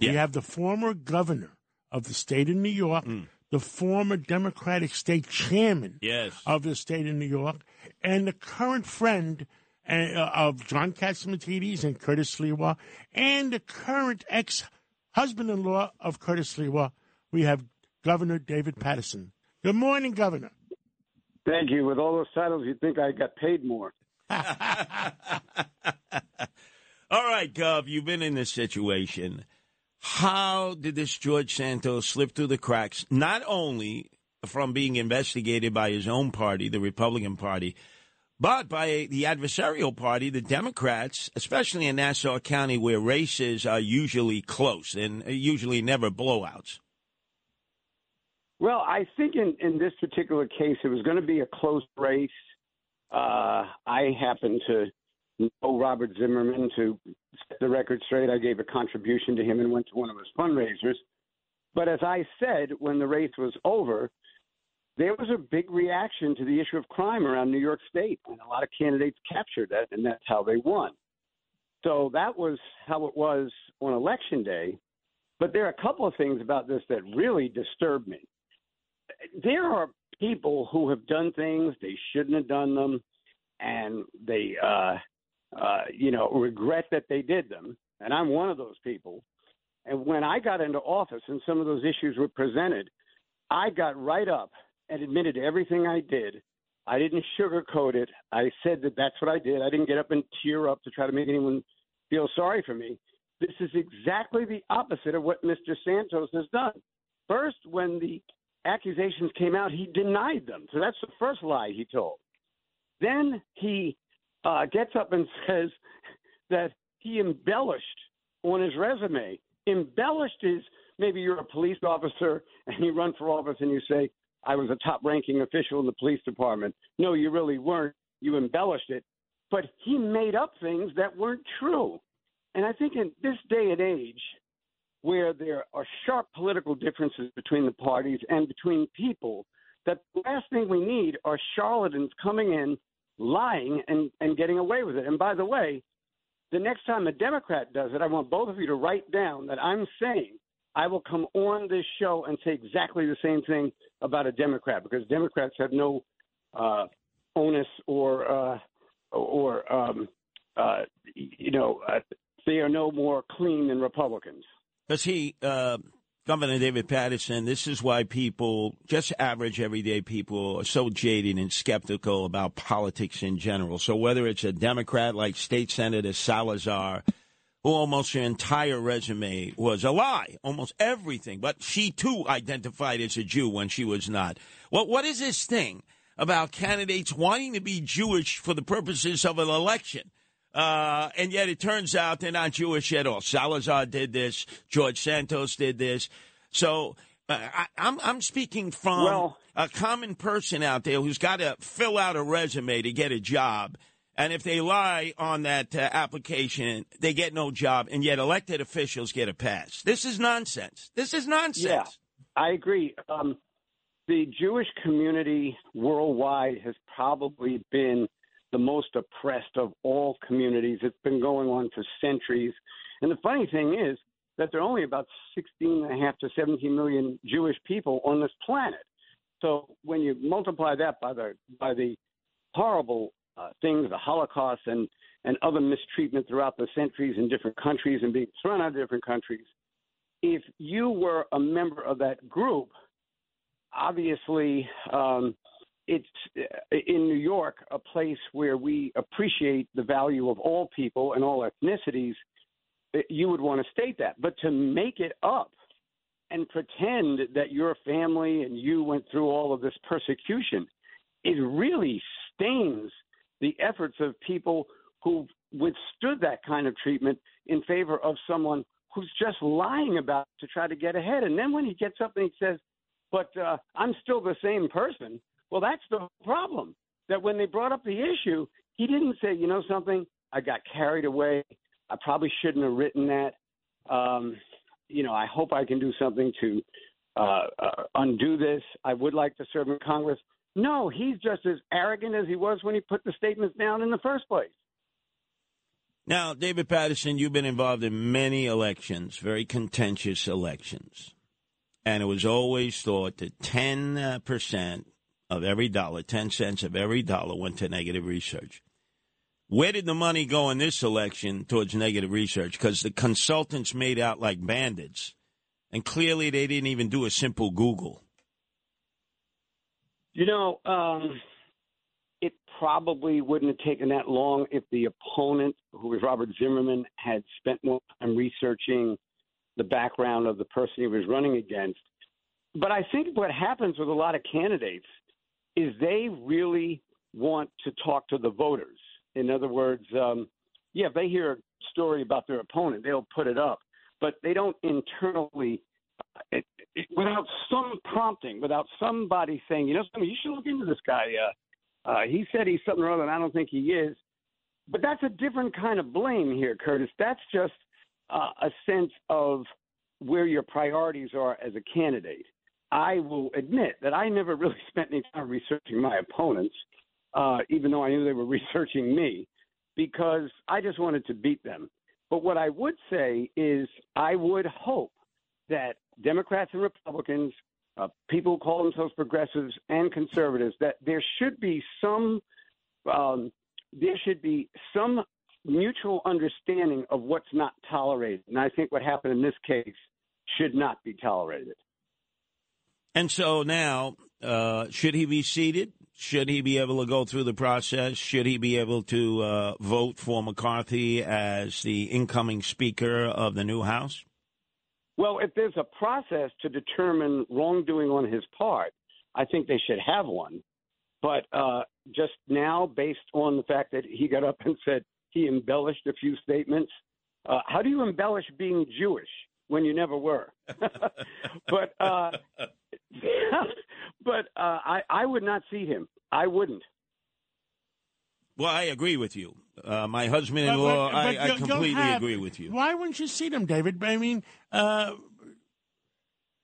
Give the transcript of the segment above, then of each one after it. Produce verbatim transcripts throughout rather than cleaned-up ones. Yeah. You have the former governor of the state of New York, mm. the former Democratic state chairman yes. of the state of New York, and the current friend of John Katsimatidis and Curtis Sliwa, and the current ex-husband-in-law of Curtis Sliwa. We have Governor David Patterson. Good morning, Governor. Thank you. With all those titles, you'd think I got paid more. All right, Gov, you've been in this situation. How did this George Santos slip through the cracks, not only from being investigated by his own party, the Republican Party, but by the adversarial party, the Democrats, especially in Nassau County, where races are usually close and usually never blowouts? Well, I think in, in this particular case, it was going to be a close race. Uh, I happen to know Robert Zimmerman, to set the record straight. I gave a contribution to him and went to one of his fundraisers. But as I said, when the race was over, there was a big reaction to the issue of crime around New York State, and a lot of candidates captured that, and that's how they won. So that was how it was on Election Day. But there are a couple of things about this that really disturb me. There are people who have done things they shouldn't have done them, and they, uh, uh, you know, regret that they did them. And I'm one of those people. And when I got into office and some of those issues were presented, I got right up and admitted everything I did. I didn't sugarcoat it. I said that that's what I did. I didn't get up and tear up to try to make anyone feel sorry for me. This is exactly the opposite of what Mister Santos has done. First, when the accusations came out, he denied them. So that's the first lie he told. Then he uh, gets up and says that he embellished on his resume. Embellished is maybe you're a police officer and you run for office and you say, I was a top-ranking official in the police department. No, you really weren't. You embellished it. But he made up things that weren't true. And I think in this day and age, where there are sharp political differences between the parties and between people, that the last thing we need are charlatans coming in, lying, and, and getting away with it. And by the way, the next time a Democrat does it, I want both of you to write down that I'm saying I will come on this show and say exactly the same thing about a Democrat, because Democrats have no uh, onus or, uh, or um, uh, you know, uh, they are no more clean than Republicans. Because he, uh, Governor David Patterson, this is why people, just average everyday people, are so jaded and skeptical about politics in general. So whether it's a Democrat like State Senator Salazar, who almost her entire resume was a lie, almost everything, but she too identified as a Jew when she was not. Well, what is this thing about candidates wanting to be Jewish for the purposes of an election? Uh, and yet it turns out they're not Jewish at all. Salazar did this. George Santos did this. So uh, I, I'm, I'm speaking from well, a common person out there who's got to fill out a resume to get a job. And if they lie on that uh, application, they get no job. And yet elected officials get a pass. This is nonsense. This is nonsense. Yeah, I agree. Um, the Jewish community worldwide has probably been the most oppressed of all communities. It's been going on for centuries. And the funny thing is that there are only about sixteen and a half to seventeen million Jewish people on this planet. So when you multiply that by the by the horrible uh, things, the Holocaust and, and other mistreatment throughout the centuries in different countries and being thrown out of different countries, if you were a member of that group, obviously um, – it's in New York, a place where we appreciate the value of all people and all ethnicities. You would want to state that. But to make it up and pretend that your family and you went through all of this persecution, it really stains the efforts of people who withstood that kind of treatment in favor of someone who's just lying about it to try to get ahead. And then when he gets up and he says, but uh, I'm still the same person. Well, that's the problem, that when they brought up the issue, he didn't say, you know something, I got carried away. I probably shouldn't have written that. Um, you know, I hope I can do something to uh, uh, undo this. I would like to serve in Congress. No, he's just as arrogant as he was when he put the statements down in the first place. Now, David Patterson, you've been involved in many elections, very contentious elections. And it was always thought that ten percent of every dollar, ten cents of every dollar went to negative research. Where did the money go in this election towards negative research? Because the consultants made out like bandits, and clearly they didn't even do a simple Google. You know, um, it probably wouldn't have taken that long if the opponent, who was Robert Zimmerman, had spent more time researching the background of the person he was running against. But I think what happens with a lot of candidates is they really want to talk to the voters. In other words, um, yeah, if they hear a story about their opponent, they'll put it up. But they don't internally, it, it, without some prompting, without somebody saying, you know, something, you should look into this guy. Uh, uh, he said he's something wrong, and I don't think he is. But that's a different kind of blame here, Curtis. That's just uh, a sense of where your priorities are as a candidate. I will admit that I never really spent any time researching my opponents. Uh, even though I knew they were researching me, because I just wanted to beat them. But what I would say is I would hope that Democrats and Republicans, uh, people who call themselves progressives and conservatives, that there should be some um, there should be some mutual understanding of what's not tolerated. And I think what happened in this case should not be tolerated. And so now, uh, should he be seated? Should he be able to go through the process? Should he be able to uh, vote for McCarthy as the incoming Speaker of the new House? Well, if there's a process to determine wrongdoing on his part, I think they should have one. But uh, just now, based on the fact that he got up and said he embellished a few statements, uh, how do you embellish being Jewish when you never were? but uh, but uh, I, I would not see him. I wouldn't. Well, I agree with you. Uh, my husband-in-law, but, but, but I, I completely have, agree with you. Why wouldn't you seat him, David? I mean, uh,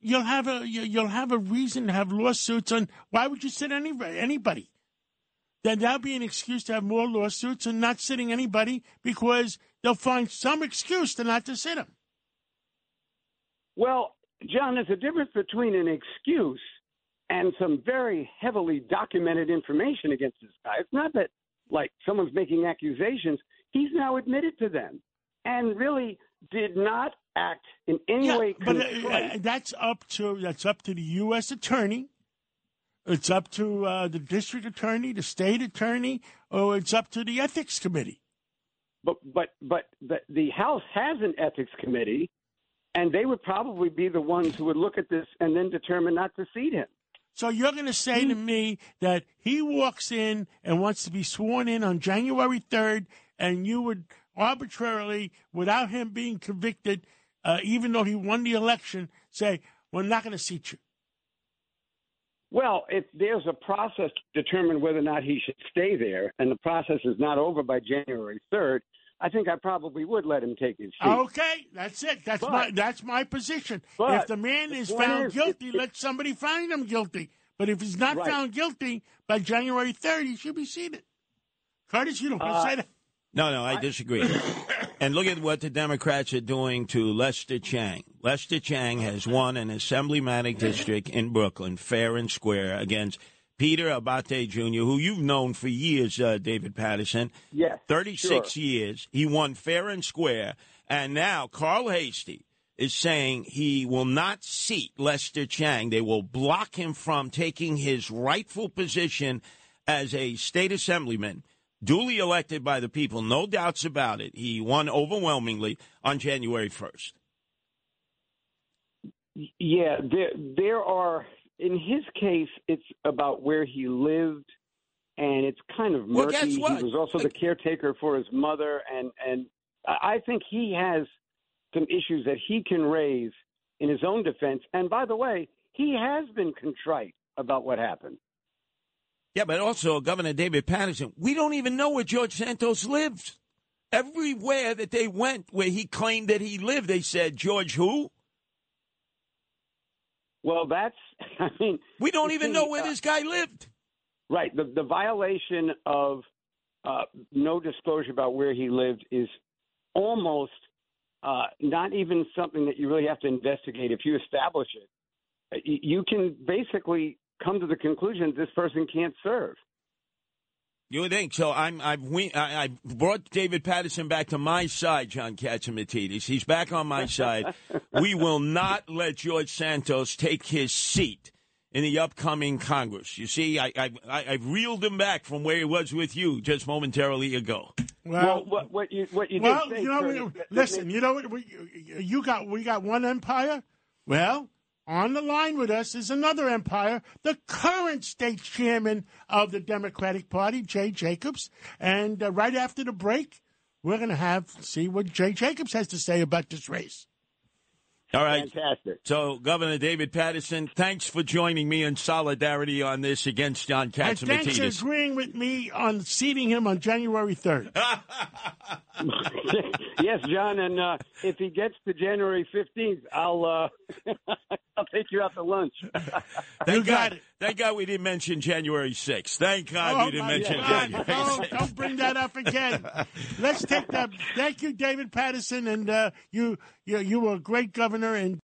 you'll have a you'll have a reason to have lawsuits on. Why would you sit any anybody? Then that'll be an excuse to have more lawsuits and not sitting anybody because they'll find some excuse to not to sit him. Well, John, there's a difference between an excuse and some very heavily documented information against this guy. It's not that, like, someone's making accusations. He's now admitted to them and really did not act in any yeah, way. But uh, that's up to that's up to the U S attorney. It's up to uh, the district attorney, the state attorney, or it's up to the ethics committee. But but but the, the House has an ethics committee. And they would probably be the ones who would look at this and then determine not to seat him. So you're going to say mm-hmm. to me that he walks in and wants to be sworn in on January third, and you would arbitrarily, without him being convicted, uh, even though he won the election, say, we're not going to seat you? Well, if there's a process to determine whether or not he should stay there, and the process is not over by January third, I think I probably would let him take his seat. Okay, that's it. That's but, my that's my position. If the man is found is, guilty, it, let somebody find him guilty. But if he's not right. found guilty by January third, he should be seated. Curtis, you don't uh, say that. No, no, I, I disagree. And look at what the Democrats are doing to Lester Chang. Lester Chang has won an assemblymatic district in Brooklyn, fair and square, against Peter Abate Junior, who you've known for years, uh, David Patterson, yes, thirty-six sure. years. He won fair and square. And now Carl Hastie is saying he will not seat Lester Chang. They will block him from taking his rightful position as a state assemblyman, duly elected by the people, no doubts about it. He won overwhelmingly on January first. Yeah, there, there are... In his case, it's about where he lived, and it's kind of murky. Well, guess what? He was also the caretaker for his mother, and, and I think he has some issues that he can raise in his own defense. And by the way, he has been contrite about what happened. Yeah, but also, Governor David Patterson, we don't even know where George Santos lives. Everywhere that they went where he claimed that he lived, they said, George who? Well, that's, I mean... We don't even know where uh, this guy lived. Right. The, the violation of uh, no disclosure about where he lived is almost uh, not even something that you really have to investigate. If you establish it, you can basically come to the conclusion this person can't serve. You would think so. I'm, I've we, I, I brought David Patterson back to my side, John Katsimatidis. He's back on my side. We will not let George Santos take his seat in the upcoming Congress. You see, I, I, I, I've reeled him back from where he was with you just momentarily ago. Well, well what, what you, what you well, did say, you know, Curtis, we, listen, you know, we, you got, we got one empire. Well, on the line with us is another empire, the current state chairman of the Democratic Party, Jay Jacobs. And uh, right after the break, we're going to have see what Jay Jacobs has to say about this race. All right. Fantastic. So, Governor David Patterson, thanks for joining me in solidarity on this against John Katsimatidis. And thanks for agreeing with me on seating him on January third. Yes, John, and uh, if he gets to January fifteenth, I'll uh, I'll take you out to lunch. Thank God. Thank God we didn't mention January sixth. Thank God oh, we didn't mention God. January sixth. Don't, don't bring that up again. Let's take that. Thank you, David Patterson, and uh, you, you you were a great governor. And